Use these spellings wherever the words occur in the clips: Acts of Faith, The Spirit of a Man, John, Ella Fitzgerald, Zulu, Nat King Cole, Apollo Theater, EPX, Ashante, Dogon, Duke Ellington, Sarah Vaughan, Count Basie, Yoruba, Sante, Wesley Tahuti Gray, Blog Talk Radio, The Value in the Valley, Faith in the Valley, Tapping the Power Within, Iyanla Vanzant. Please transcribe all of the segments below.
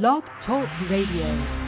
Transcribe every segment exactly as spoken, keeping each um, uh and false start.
Blog Talk Radio.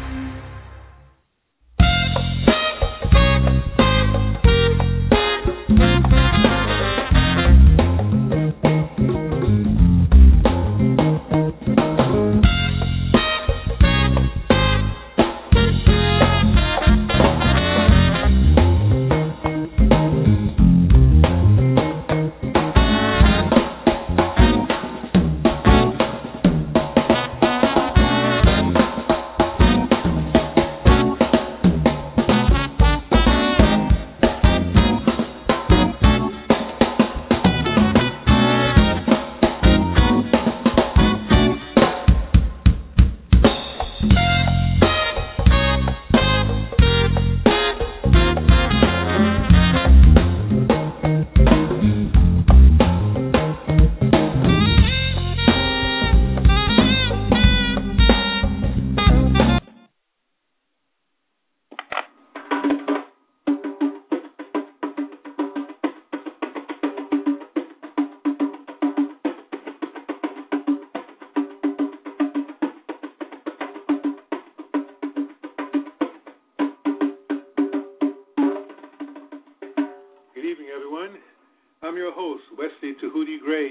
I'm your host, Wesley Tahuti Gray,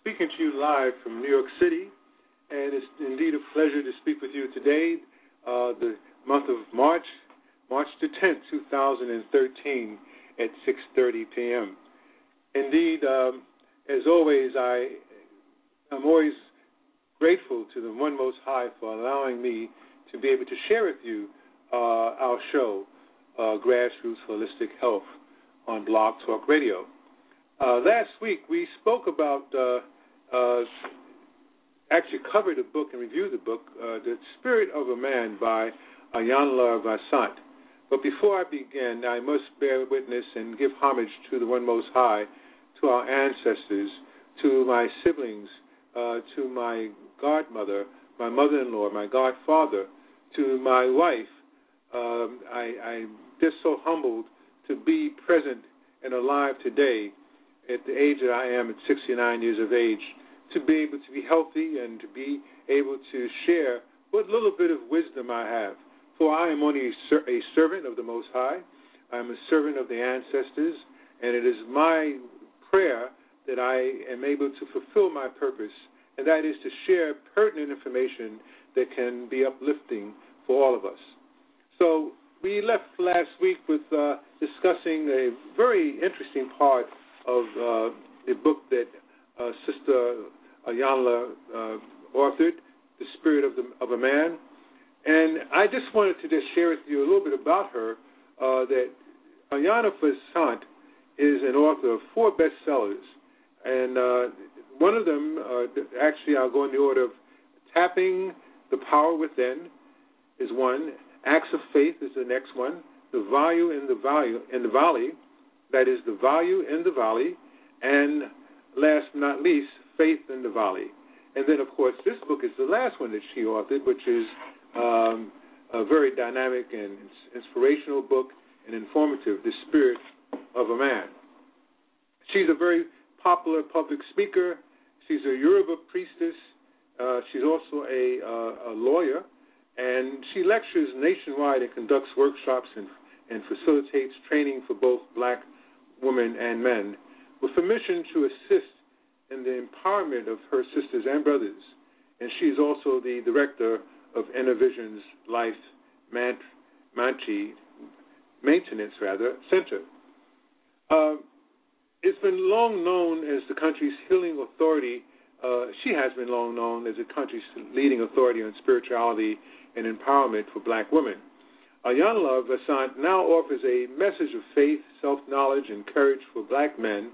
speaking to you live from New York City, and it's indeed a pleasure to speak with you today, uh, the month of March, March the tenth, two thousand thirteen, at six thirty p.m. Indeed, um, as always, I am always grateful to the One Most High for allowing me to be able to share with you uh, our show, uh, Grassroots Holistic Health, on Blog Talk Radio. Uh, last week we spoke about, uh, uh, actually covered a book and reviewed the book, uh, The Spirit of a Man by Iyanla Vanzant. But before I begin, I must bear witness and give homage to the One Most High, to our ancestors, to my siblings, uh, to my godmother, my mother-in-law, my godfather, to my wife. Um, I, I'm just so humbled to be present and alive today at the age that I am, at sixty-nine years of age, to be able to be healthy and to be able to share what little bit of wisdom I have. For I am only a servant of the Most High. I am a servant of the ancestors, and it is my prayer that I am able to fulfill my purpose, and that is to share pertinent information that can be uplifting for all of us. So we left last week with uh, discussing a very interesting part of uh, the book that uh, Sister Iyanla uh, authored, The Spirit of, the, of a Man. And I just wanted to just share with you a little bit about her, uh, that Iyanla Vanzant is an author of four bestsellers. And uh, one of them, uh, actually I'll go in the order of Tapping the Power Within is one, Acts of Faith is the next one, The Value in the Valley, in the Valley, that is The Value in the Valley, and last but not least, Faith in the Valley. And then, of course, this book is the last one that she authored, which is um, a very dynamic and inspirational book and informative, The Spirit of a Man. She's a very popular public speaker. She's a Yoruba priestess. Uh, she's also a, uh, a lawyer, and she lectures nationwide and conducts workshops and, and facilitates training for both black women and men, with permission to assist in the empowerment of her sisters and brothers. And she is also the director of Intervision's Life Man- Manchi Maintenance rather Center. Uh, it's been long known as the country's healing authority. Uh, she has been long known as the country's leading authority on spirituality and empowerment for black women. Iyanla Vanzant now offers a message of faith, self-knowledge, and courage for black men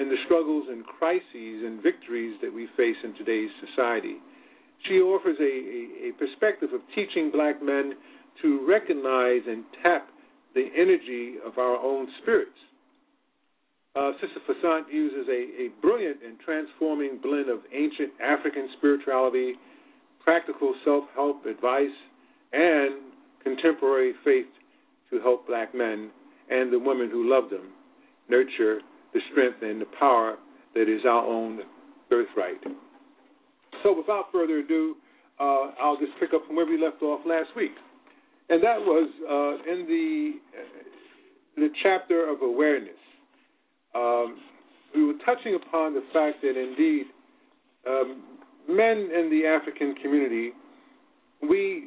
in the struggles and crises and victories that we face in today's society. She offers a, a, a perspective of teaching black men to recognize and tap the energy of our own spirits. Uh, Sister Vanzant uses a, a brilliant and transforming blend of ancient African spirituality, practical self-help advice, and contemporary faith to help black men and the women who love them nurture the strength and the power that is our own birthright. So without further ado, uh, I'll just pick up from where we left off last week. And that was uh, in the, the chapter of awareness. Um, we were touching upon the fact that indeed um, men in the African community, we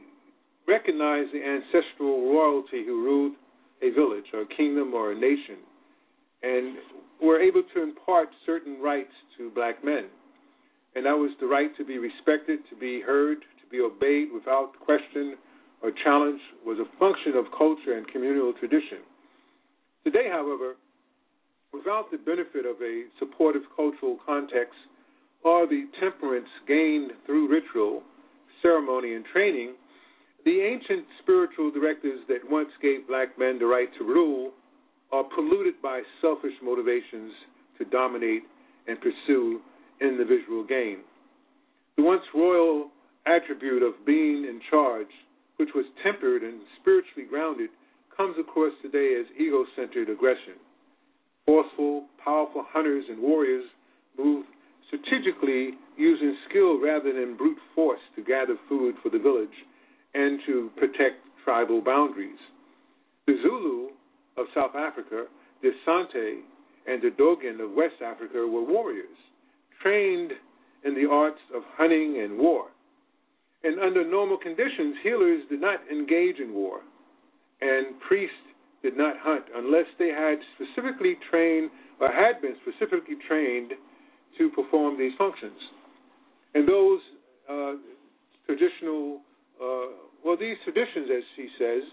recognize the ancestral royalty who ruled a village or a kingdom or a nation, and were able to impart certain rights to black men. And that was the right to be respected, to be heard, to be obeyed without question or challenge was a function of culture and communal tradition. Today, however, without the benefit of a supportive cultural context or the temperance gained through ritual, ceremony, and training, the ancient spiritual directives that once gave black men the right to rule are polluted by selfish motivations to dominate and pursue individual gain. The once royal attribute of being in charge, which was tempered and spiritually grounded, comes across today as ego-centered aggression. Forceful, powerful hunters and warriors move strategically using skill rather than brute force to gather food for the village and to protect tribal boundaries. The Zulu of South Africa, the Sante, and the Dogon of West Africa were warriors, trained in the arts of hunting and war. And under normal conditions, healers did not engage in war, and priests did not hunt unless they had specifically trained or had been specifically trained to perform these functions. And those uh, traditional, uh, well, these traditions, as she says,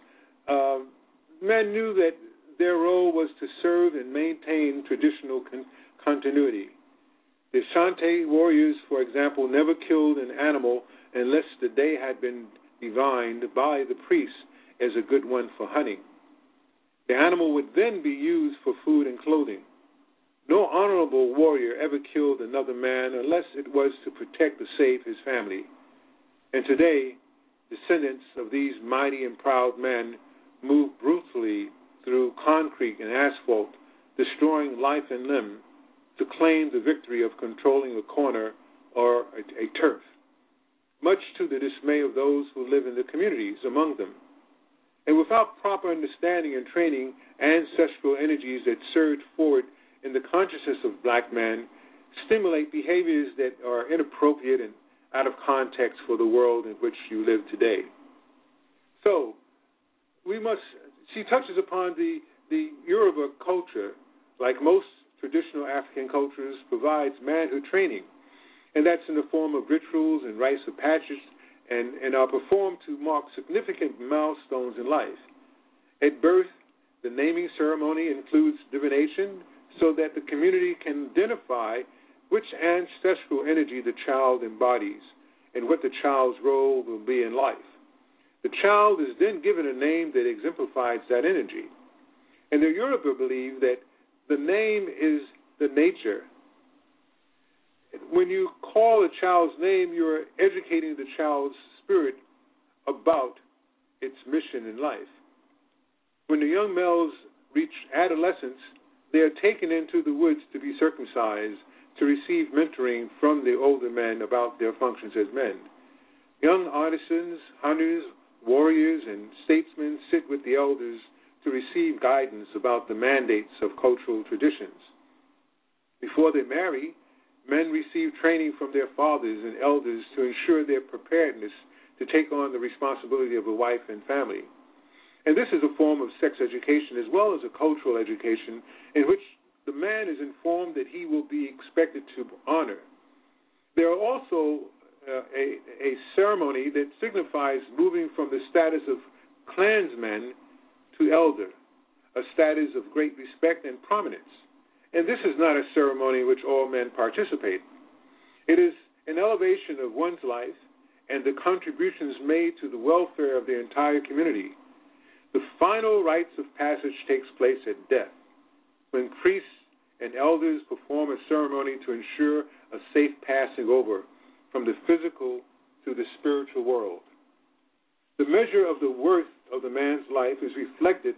uh, men knew that their role was to serve and maintain traditional con- continuity. The Ashante warriors, for example, never killed an animal unless the day had been divined by the priest as a good one for hunting. The animal would then be used for food and clothing. No honorable warrior ever killed another man unless it was to protect and save his family. And today, descendants of these mighty and proud men move brutally through concrete and asphalt, destroying life and limb, to claim the victory of controlling a corner or a, a turf, much to the dismay of those who live in the communities among them. And without proper understanding and training, ancestral energies that surge forward in the consciousness of black men stimulate behaviors that are inappropriate and out of context for the world in which you live today. So, we must, she touches upon the, the Yoruba culture, like most traditional African cultures, provides manhood training, and that's in the form of rituals and rites of passage, and, and are performed to mark significant milestones in life. At birth, the naming ceremony includes divination so that the community can identify which ancestral energy the child embodies and what the child's role will be in life. The child is then given a name that exemplifies that energy. And the Yoruba believe that the name is the nature. When you call a child's name, you're educating the child's spirit about its mission in life. When the young males reach adolescence, they are taken into the woods to be circumcised, to receive mentoring from the older men about their functions as men. Young artisans, hunters, warriors, and statesmen sit with the elders to receive guidance about the mandates of cultural traditions. Before they marry, men receive training from their fathers and elders to ensure their preparedness to take on the responsibility of a wife and family. And this is a form of sex education as well as a cultural education in which the man is informed that he will be expected to honor. There are also uh, a, a ceremony that signifies moving from the status of clansmen to elder, a status of great respect and prominence. And this is not a ceremony in which all men participate. It is an elevation of one's life and the contributions made to the welfare of the entire community. The final rites of passage takes place at death, when priests and elders perform a ceremony to ensure a safe passing over from the physical to the spiritual world. The measure of the worth of the man's life is reflected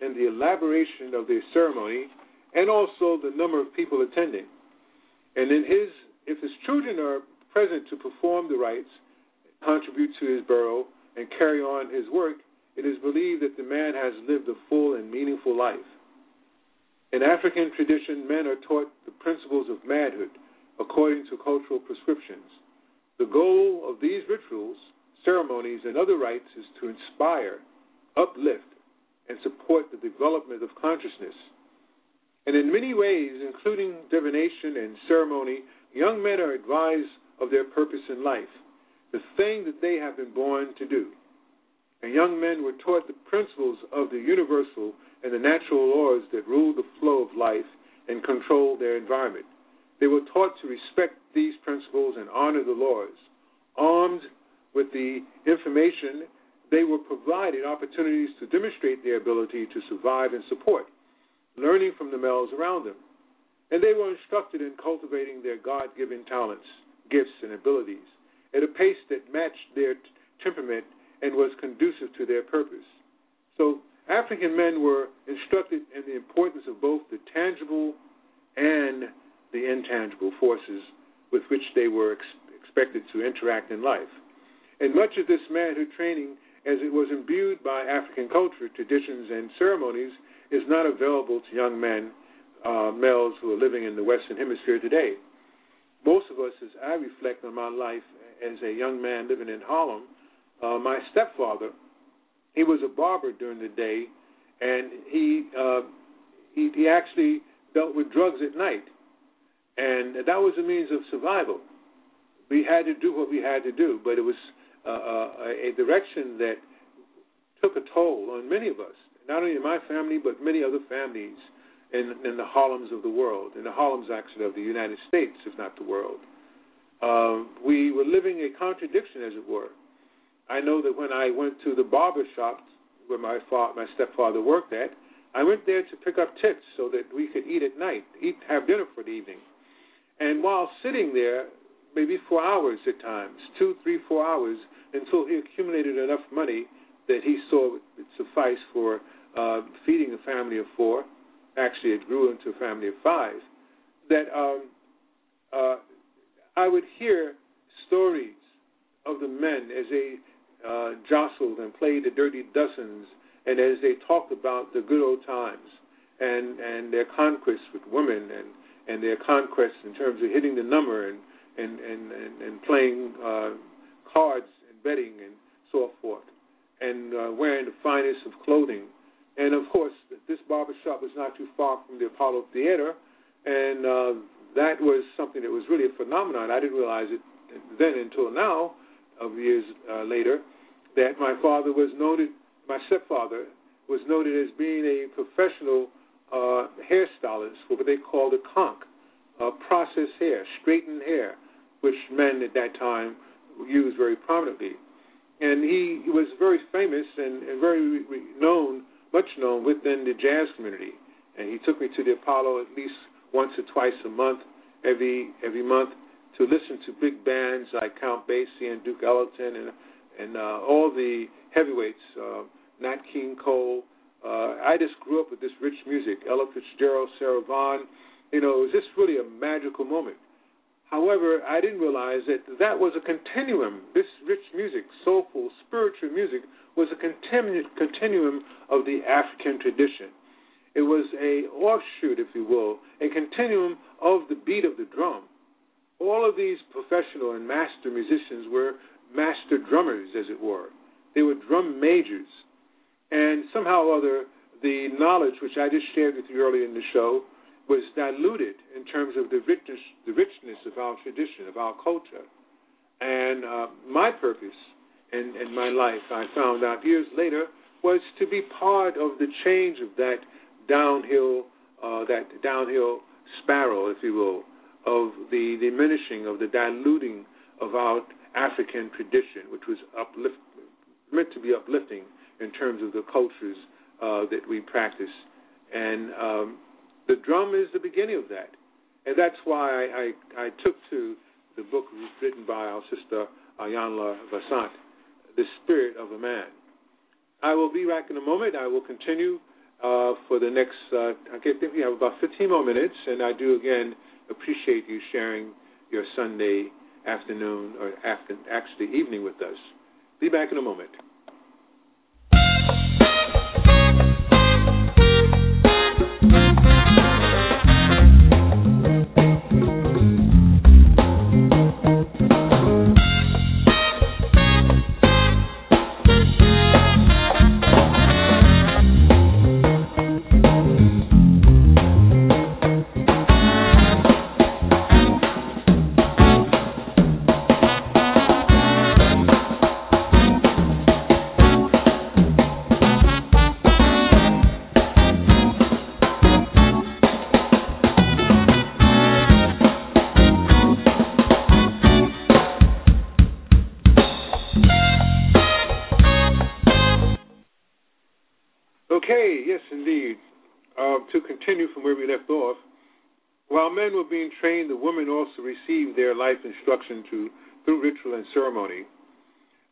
in the elaboration of the ceremony and also the number of people attending. And in his, if his children are present to perform the rites, contribute to his borough, and carry on his work, it is believed that the man has lived a full and meaningful life. In African tradition, men are taught the principles of manhood according to cultural prescriptions. The goal of these rituals, ceremonies, and other rites is to inspire, uplift, and support the development of consciousness. And in many ways, including divination and ceremony, young men are advised of their purpose in life, the thing that they have been born to do. And young men were taught the principles of the universal and the natural laws that rule the flow of life and control their environment. They were taught to respect these principles and honor the laws. Armed with the information, they were provided opportunities to demonstrate their ability to survive and support, learning from the males around them. And they were instructed in cultivating their God-given talents, gifts, and abilities at a pace that matched their t- temperament and was conducive to their purpose. So African men were instructed in the importance of both the tangible and the intangible forces with which they were ex- expected to interact in life. And much of this manhood training, as it was imbued by African culture, traditions, and ceremonies, is not available to young men, uh, males who are living in the Western Hemisphere today. Most of us, as I reflect on my life as a young man living in Harlem, uh, my stepfather, he was a barber during the day, and he, uh, he he actually dealt with drugs at night. And that was a means of survival. We had to do what we had to do, but it was uh, a direction that took a toll on many of us, not only in my family, but many other families in, in the Harlems of the world, in the Harlems, actually, of the United States, if not the world. Um, we were living a contradiction, as it were. I know that when I went to the barber shop where my, fa- my stepfather worked at, I went there to pick up tips so that we could eat at night, eat, have dinner for the evening. And while sitting there, maybe four hours at times, two, three, four hours, until he accumulated enough money that he saw it suffice for uh, feeding a family of four. Actually, it grew into a family of five. That um, uh, I would hear stories of the men as they uh, jostled and played the dirty dozens, and as they talked about the good old times and, and their conquests with women and and their conquests in terms of hitting the number and and, and, and, and playing uh, cards and betting and so forth, and uh, wearing the finest of clothing. And, of course, this barbershop was not too far from the Apollo Theater, and uh, that was something that was really a phenomenon. I didn't realize it then until now, of years uh, later, that my father was noted, my stepfather was noted as being a professional Uh, hairstylists for what they called a conk, uh, processed hair, straightened hair, which men at that time used very prominently. And he was very famous and, and very known, much known within the jazz community. And he took me to the Apollo at least once or twice a month, every every month, to listen to big bands like Count Basie and Duke Ellington and and uh, all the heavyweights, uh, Nat King Cole. Uh, I just grew up with this rich music, Ella Fitzgerald, Sarah Vaughan. You know, it was just really a magical moment. However, I didn't realize that that was a continuum. This rich music, soulful, spiritual music, was a continu- continuum of the African tradition. It was a offshoot, if you will, a continuum of the beat of the drum. All of these professional and master musicians were master drummers, as it were. They were drum majors. And somehow or other, the knowledge, which I just shared with you earlier in the show, was diluted in terms of the richness, the richness of our tradition, of our culture. And uh, my purpose in, in my life, I found out years later, was to be part of the change of that downhill, uh, that downhill spiral, if you will, of the diminishing, of the diluting of our African tradition, which was uplift, meant to be uplifting in terms of the cultures uh, that we practice. And um, the drum is the beginning of that. And that's why I, I, I took to the book written by our sister Iyanla Vanzant, The Spirit of a Man. I will be back in a moment. I will continue uh, for the next, uh, I think we have about fifteen more minutes, and I do, again, appreciate you sharing your Sunday afternoon or after, actually evening with us. Be back in a moment. From where we left off, while men were being trained, the women also received their life instruction to, through ritual and ceremony.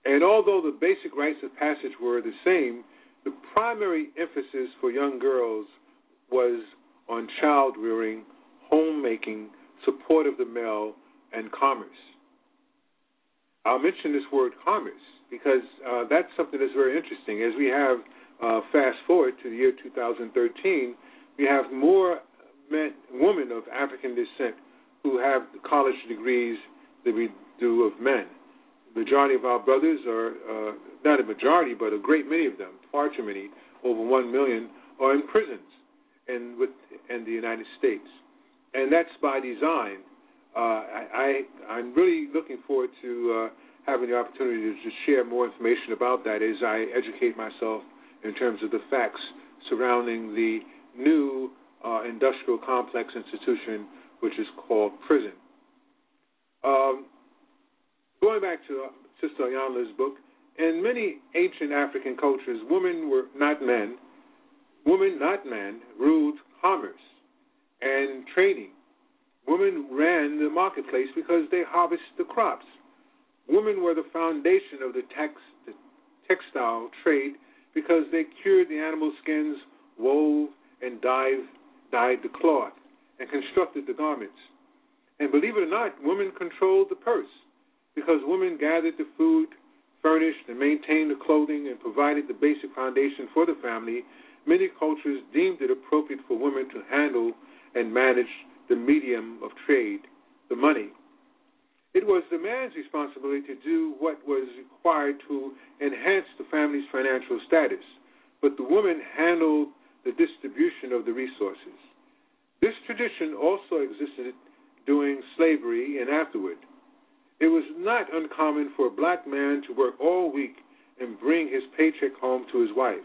And although the basic rites of passage were the same, the primary emphasis for young girls was on child rearing, homemaking, support of the male, and commerce. I'll mention this word commerce because uh, that's something that's very interesting. As we have uh, fast forward to the year two thousand thirteen, we have more men, women of African descent who have college degrees than we do of men. The majority of our brothers are, uh, not a majority, but a great many of them, far too many, over one million, are in prisons in, with, in the United States. And that's by design. Uh, I, I, I'm really looking forward to uh, having the opportunity to just share more information about that as I educate myself in terms of the facts surrounding the new uh, industrial complex institution, which is called prison. Um, going back to Sister Iyanla's book, in many ancient African cultures, women were not men, women not men, ruled commerce and trading. Women ran the marketplace because they harvested the crops. Women were the foundation of the, tex- the textile trade because they cured the animal skins, wove, and dyed, dyed the cloth, and constructed the garments. And believe it or not, women controlled the purse because women gathered the food, furnished and maintained the clothing, and provided the basic foundation for the family. Many cultures deemed it appropriate for women to handle and manage the medium of trade, the money. It was the man's responsibility to do what was required to enhance the family's financial status, but the woman handled the distribution of the resources. This tradition also existed during slavery and afterward. It was not uncommon for a black man to work all week and bring his paycheck home to his wife,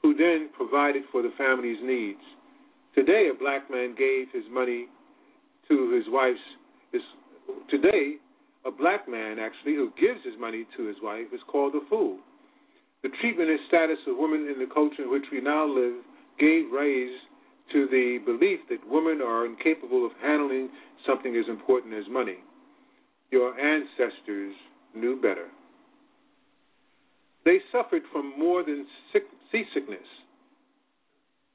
who then provided for the family's needs. Today, a black man gave his money to his wife's. His, today, a black man actually who gives his money to his wife is called a fool. The treatment and status of women in the culture in which we now live gave rise to the belief that women are incapable of handling something as important as money. Your ancestors knew better. They suffered from more than sick, seasickness.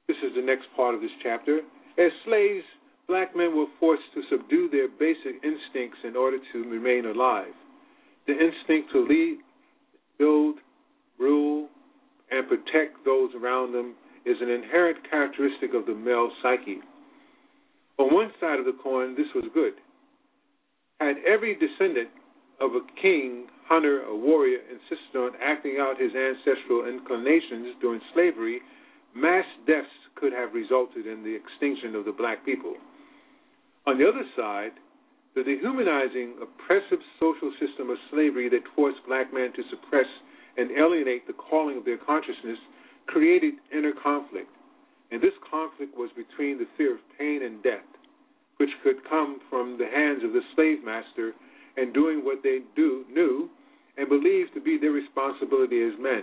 This is the next part of this chapter. As slaves, black men were forced to subdue their basic instincts in order to remain alive. The instinct to lead, build, rule, and protect those around them is an inherent characteristic of the male psyche. On one side of the coin, this was good. Had every descendant of a king, hunter, or warrior insisted on acting out his ancestral inclinations during slavery, mass deaths could have resulted in the extinction of the black people. On the other side, the dehumanizing, oppressive social system of slavery that forced black men to suppress and alienate the calling of their consciousness created inner conflict, and this conflict was between the fear of pain and death, which could come from the hands of the slave master and doing what they do, knew and believed to be their responsibility as men.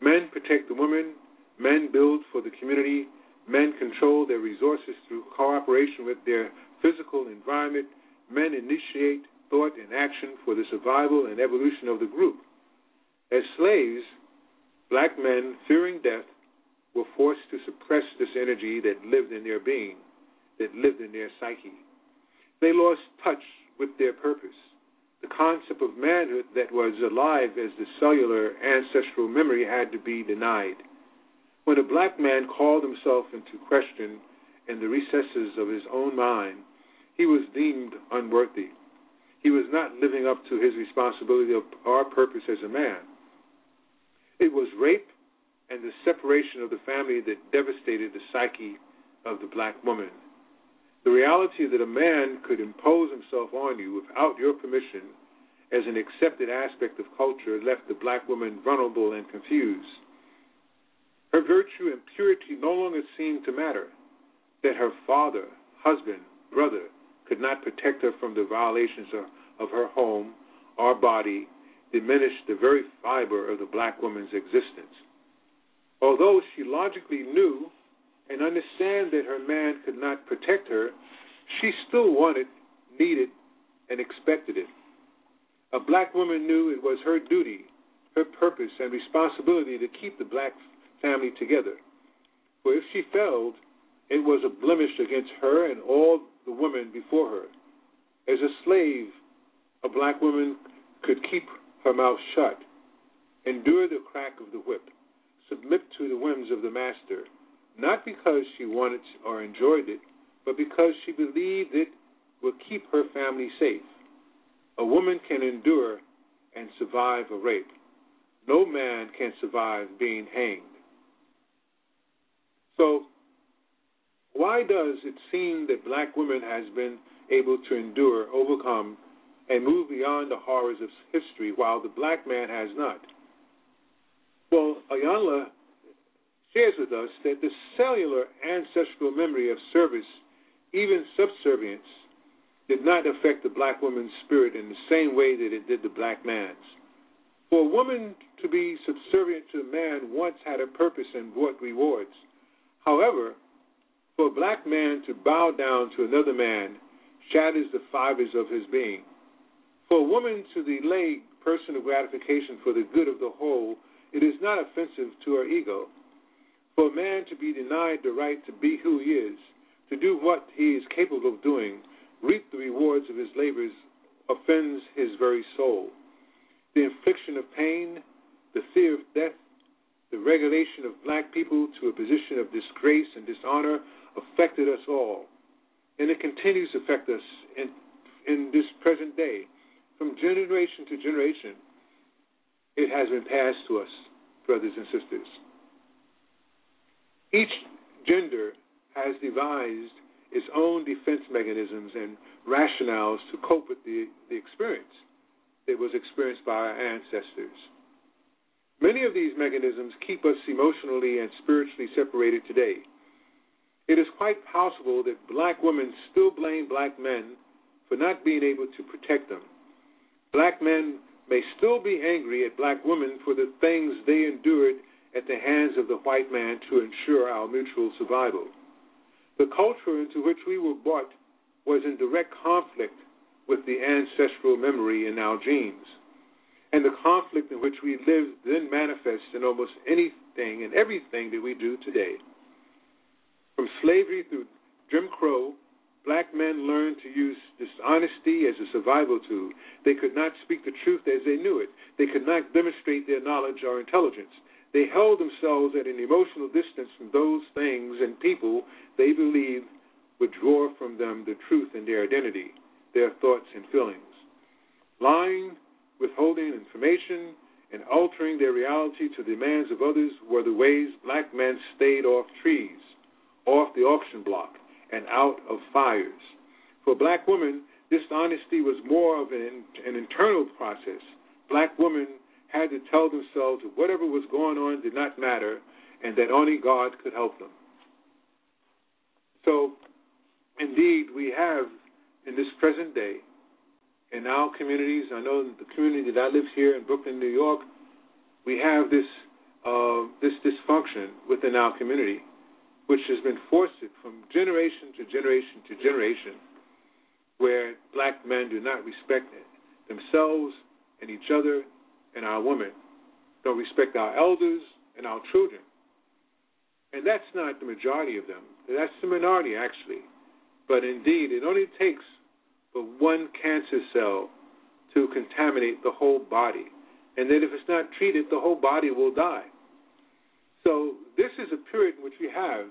Men protect the women, men build for the community, men control their resources through cooperation with their physical environment, men initiate thought and action for the survival and evolution of the group. As slaves, black men, fearing death, were forced to suppress this energy that lived in their being, that lived in their psyche. They lost touch with their purpose. The concept of manhood that was alive as the cellular ancestral memory had to be denied. When a black man called himself into question in the recesses of his own mind, he was deemed unworthy. He was not living up to his responsibility of our purpose as a man. It was rape and the separation of the family that devastated the psyche of the black woman. The reality that a man could impose himself on you without your permission as an accepted aspect of culture left the black woman vulnerable and confused. Her virtue and purity no longer seemed to matter, that her father, husband, brother could not protect her from the violations of, of her home, our body, diminished the very fiber of the black woman's existence. Although she logically knew and understand that her man could not protect her, she still wanted, needed, and expected it. A black woman knew it was her duty, her purpose, and responsibility to keep the black family together. For if she failed, it was a blemish against her and all the women before her. As a slave, a black woman could keep her mouth shut, endure the crack of the whip, submit to the whims of the master, not because she wanted or enjoyed it, but because she believed it would keep her family safe. A woman can endure and survive a rape. No man can survive being hanged. So, why does it seem that black women has been able to endure, overcome, and move beyond the horrors of history while the black man has not? Well, Iyanla shares with us that the cellular ancestral memory of service, even subservience, did not affect the black woman's spirit in the same way that it did the black man's. For a woman to be subservient to a man once had a purpose and brought rewards. However, for a black man to bow down to another man shatters the fibers of his being. For a woman to delay personal gratification for the good of the whole, it is not offensive to her ego. For a man to be denied the right to be who he is, to do what he is capable of doing, reap the rewards of his labors, offends his very soul. The infliction of pain, the fear of death, the regulation of black people to a position of disgrace and dishonor affected us all, and it continues to affect us in, in this present day. From generation to generation, it has been passed to us, brothers and sisters. Each gender has devised its own defense mechanisms and rationales to cope with the, the experience that was experienced by our ancestors. Many of these mechanisms keep us emotionally and spiritually separated today. It is quite possible that black women still blame black men for not being able to protect them. Black men may still be angry at black women for the things they endured at the hands of the white man to ensure our mutual survival. The culture into which we were brought was in direct conflict with the ancestral memory in our genes, and the conflict in which we lived then manifests in almost anything and everything that we do today. From slavery through Jim Crow, black men learned to use dishonesty as a survival tool. They could not speak the truth as they knew it. They could not demonstrate their knowledge or intelligence. They held themselves at an emotional distance from those things and people they believed would draw from them the truth in their identity, their thoughts and feelings. Lying, withholding information, and altering their reality to the demands of others were the ways black men stayed off trees, off the auction block, and out of fires. For black women, dishonesty was more of an, an internal process. Black women had to tell themselves that whatever was going on did not matter and that only God could help them. So, indeed, we have in this present day, in our communities, I know in the community that I live here in Brooklyn, New York, we have this uh, this dysfunction within our community, which has been fostered from generation to generation to generation, where black men do not respect themselves and each other and our women, don't respect our elders and our children. And that's not the majority of them. That's the minority, actually. But indeed, it only takes for one cancer cell to contaminate the whole body, and that if it's not treated, the whole body will die. So this is a period in which we have,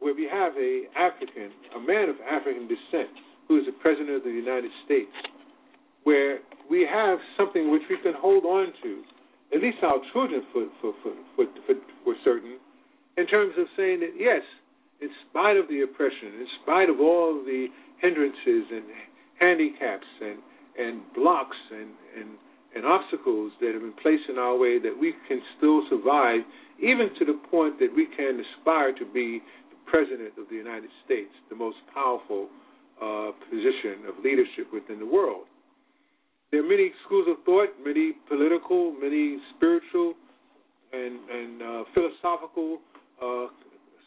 where we have a African, a man of African descent, who is the President of the United States, where we have something which we can hold on to, at least our children for, for, for, for, for, for certain, in terms of saying that, yes, in spite of the oppression, in spite of all the hindrances and handicaps and, and blocks and, and, and obstacles that have been placed in our way, that we can still survive, even to the point that we can aspire to be the President of the United States, the most powerful uh, position of leadership within the world. There are many schools of thought, many political, many spiritual, and, and uh, philosophical uh,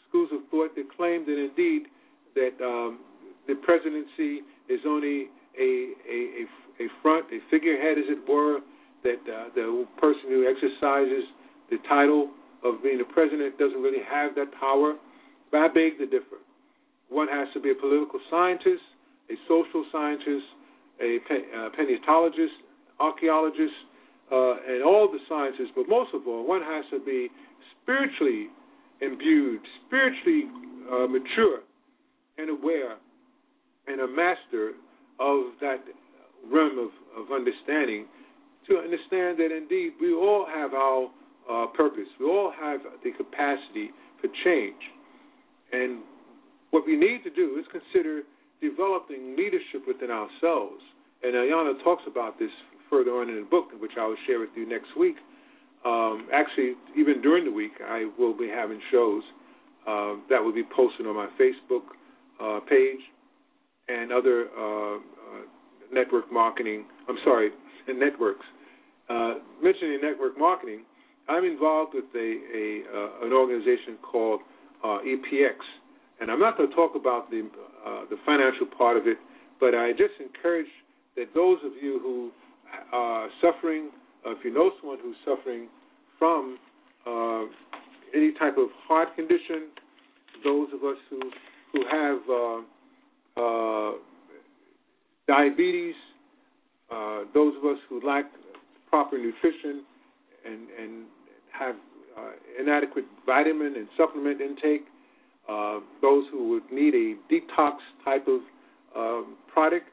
schools of thought that claim that indeed that um, the presidency is only a, a, a, a front, a figurehead, as it were, that uh, the person who exercises the title of being the president doesn't really have that power. But I beg to differ. One has to be a political scientist, a social scientist, a paleontologist, archaeologist, uh, and all the sciences, but most of all, one has to be spiritually imbued, spiritually uh, mature and aware and a master of that realm of, of understanding to understand that indeed we all have our uh, purpose. We all have the capacity for change. And what we need to do is consider developing leadership within ourselves. And Iyanla talks about this further on in the book, which I will share with you next week. Um, actually, even during the week, I will be having shows uh, that will be posted on my Facebook uh, page and other uh, uh, network marketing, I'm sorry, and networks. Uh, mentioning network marketing, I'm involved with a, a uh, an organization called uh, E P X, and I'm not going to talk about the uh, the financial part of it, but I just encourage that those of you who are suffering, uh, if you know someone who's suffering from uh, any type of heart condition, those of us who who have uh, uh, diabetes, uh, those of us who lack proper nutrition and and have uh, inadequate vitamin and supplement intake, uh, those who would need a detox type of um, product,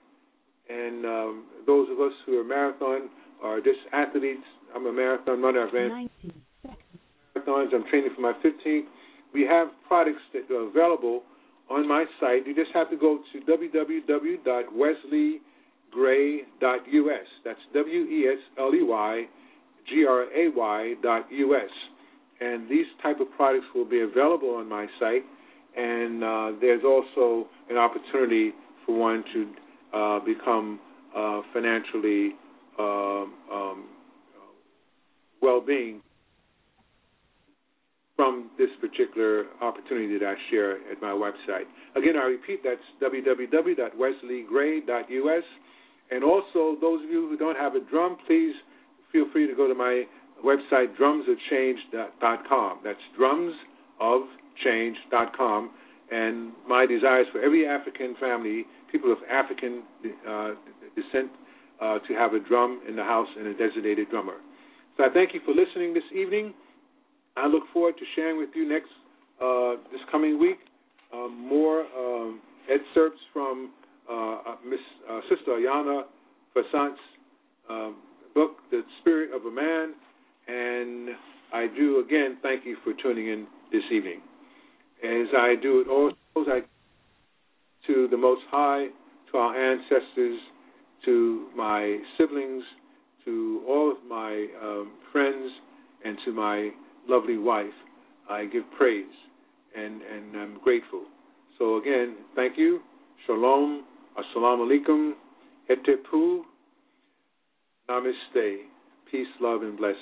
and um, those of us who are marathon or just athletes. I'm a marathon runner. I've ran marathons. I'm training for my fifteenth. We have products that are available on my site. You just have to go to w w w dot wesley gray dot u s. That's W E S L E Y G R A Y dot U S. And these type of products will be available on my site. And uh, there's also an opportunity for one to uh, become uh, financially um, um, well-being from this particular opportunity that I share at my website. Again, I repeat, that's w w w dot wesley gray dot u s. And also, those of you who don't have a drum, please feel free to go to my website, drums of change dot com. That's drums of change dot com. And my desire is for every African family, people of African uh, descent, uh, to have a drum in the house and a designated drummer. So I thank you for listening this evening. I look forward to sharing with you next, uh, this coming week, uh, more um, excerpts from uh, Miss uh, Sister Iyanla Vanzant's um, book, The Spirit of a Man. And I do, again, thank you for tuning in this evening. As I do it all, I to the Most High, to our ancestors, to my siblings, to all of my um, friends, and to my lovely wife, I give praise, and, and I'm grateful. So again, thank you. Shalom, assalamu alaikum, etepu, namaste, peace, love, and blessings.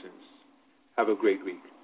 Have a great week.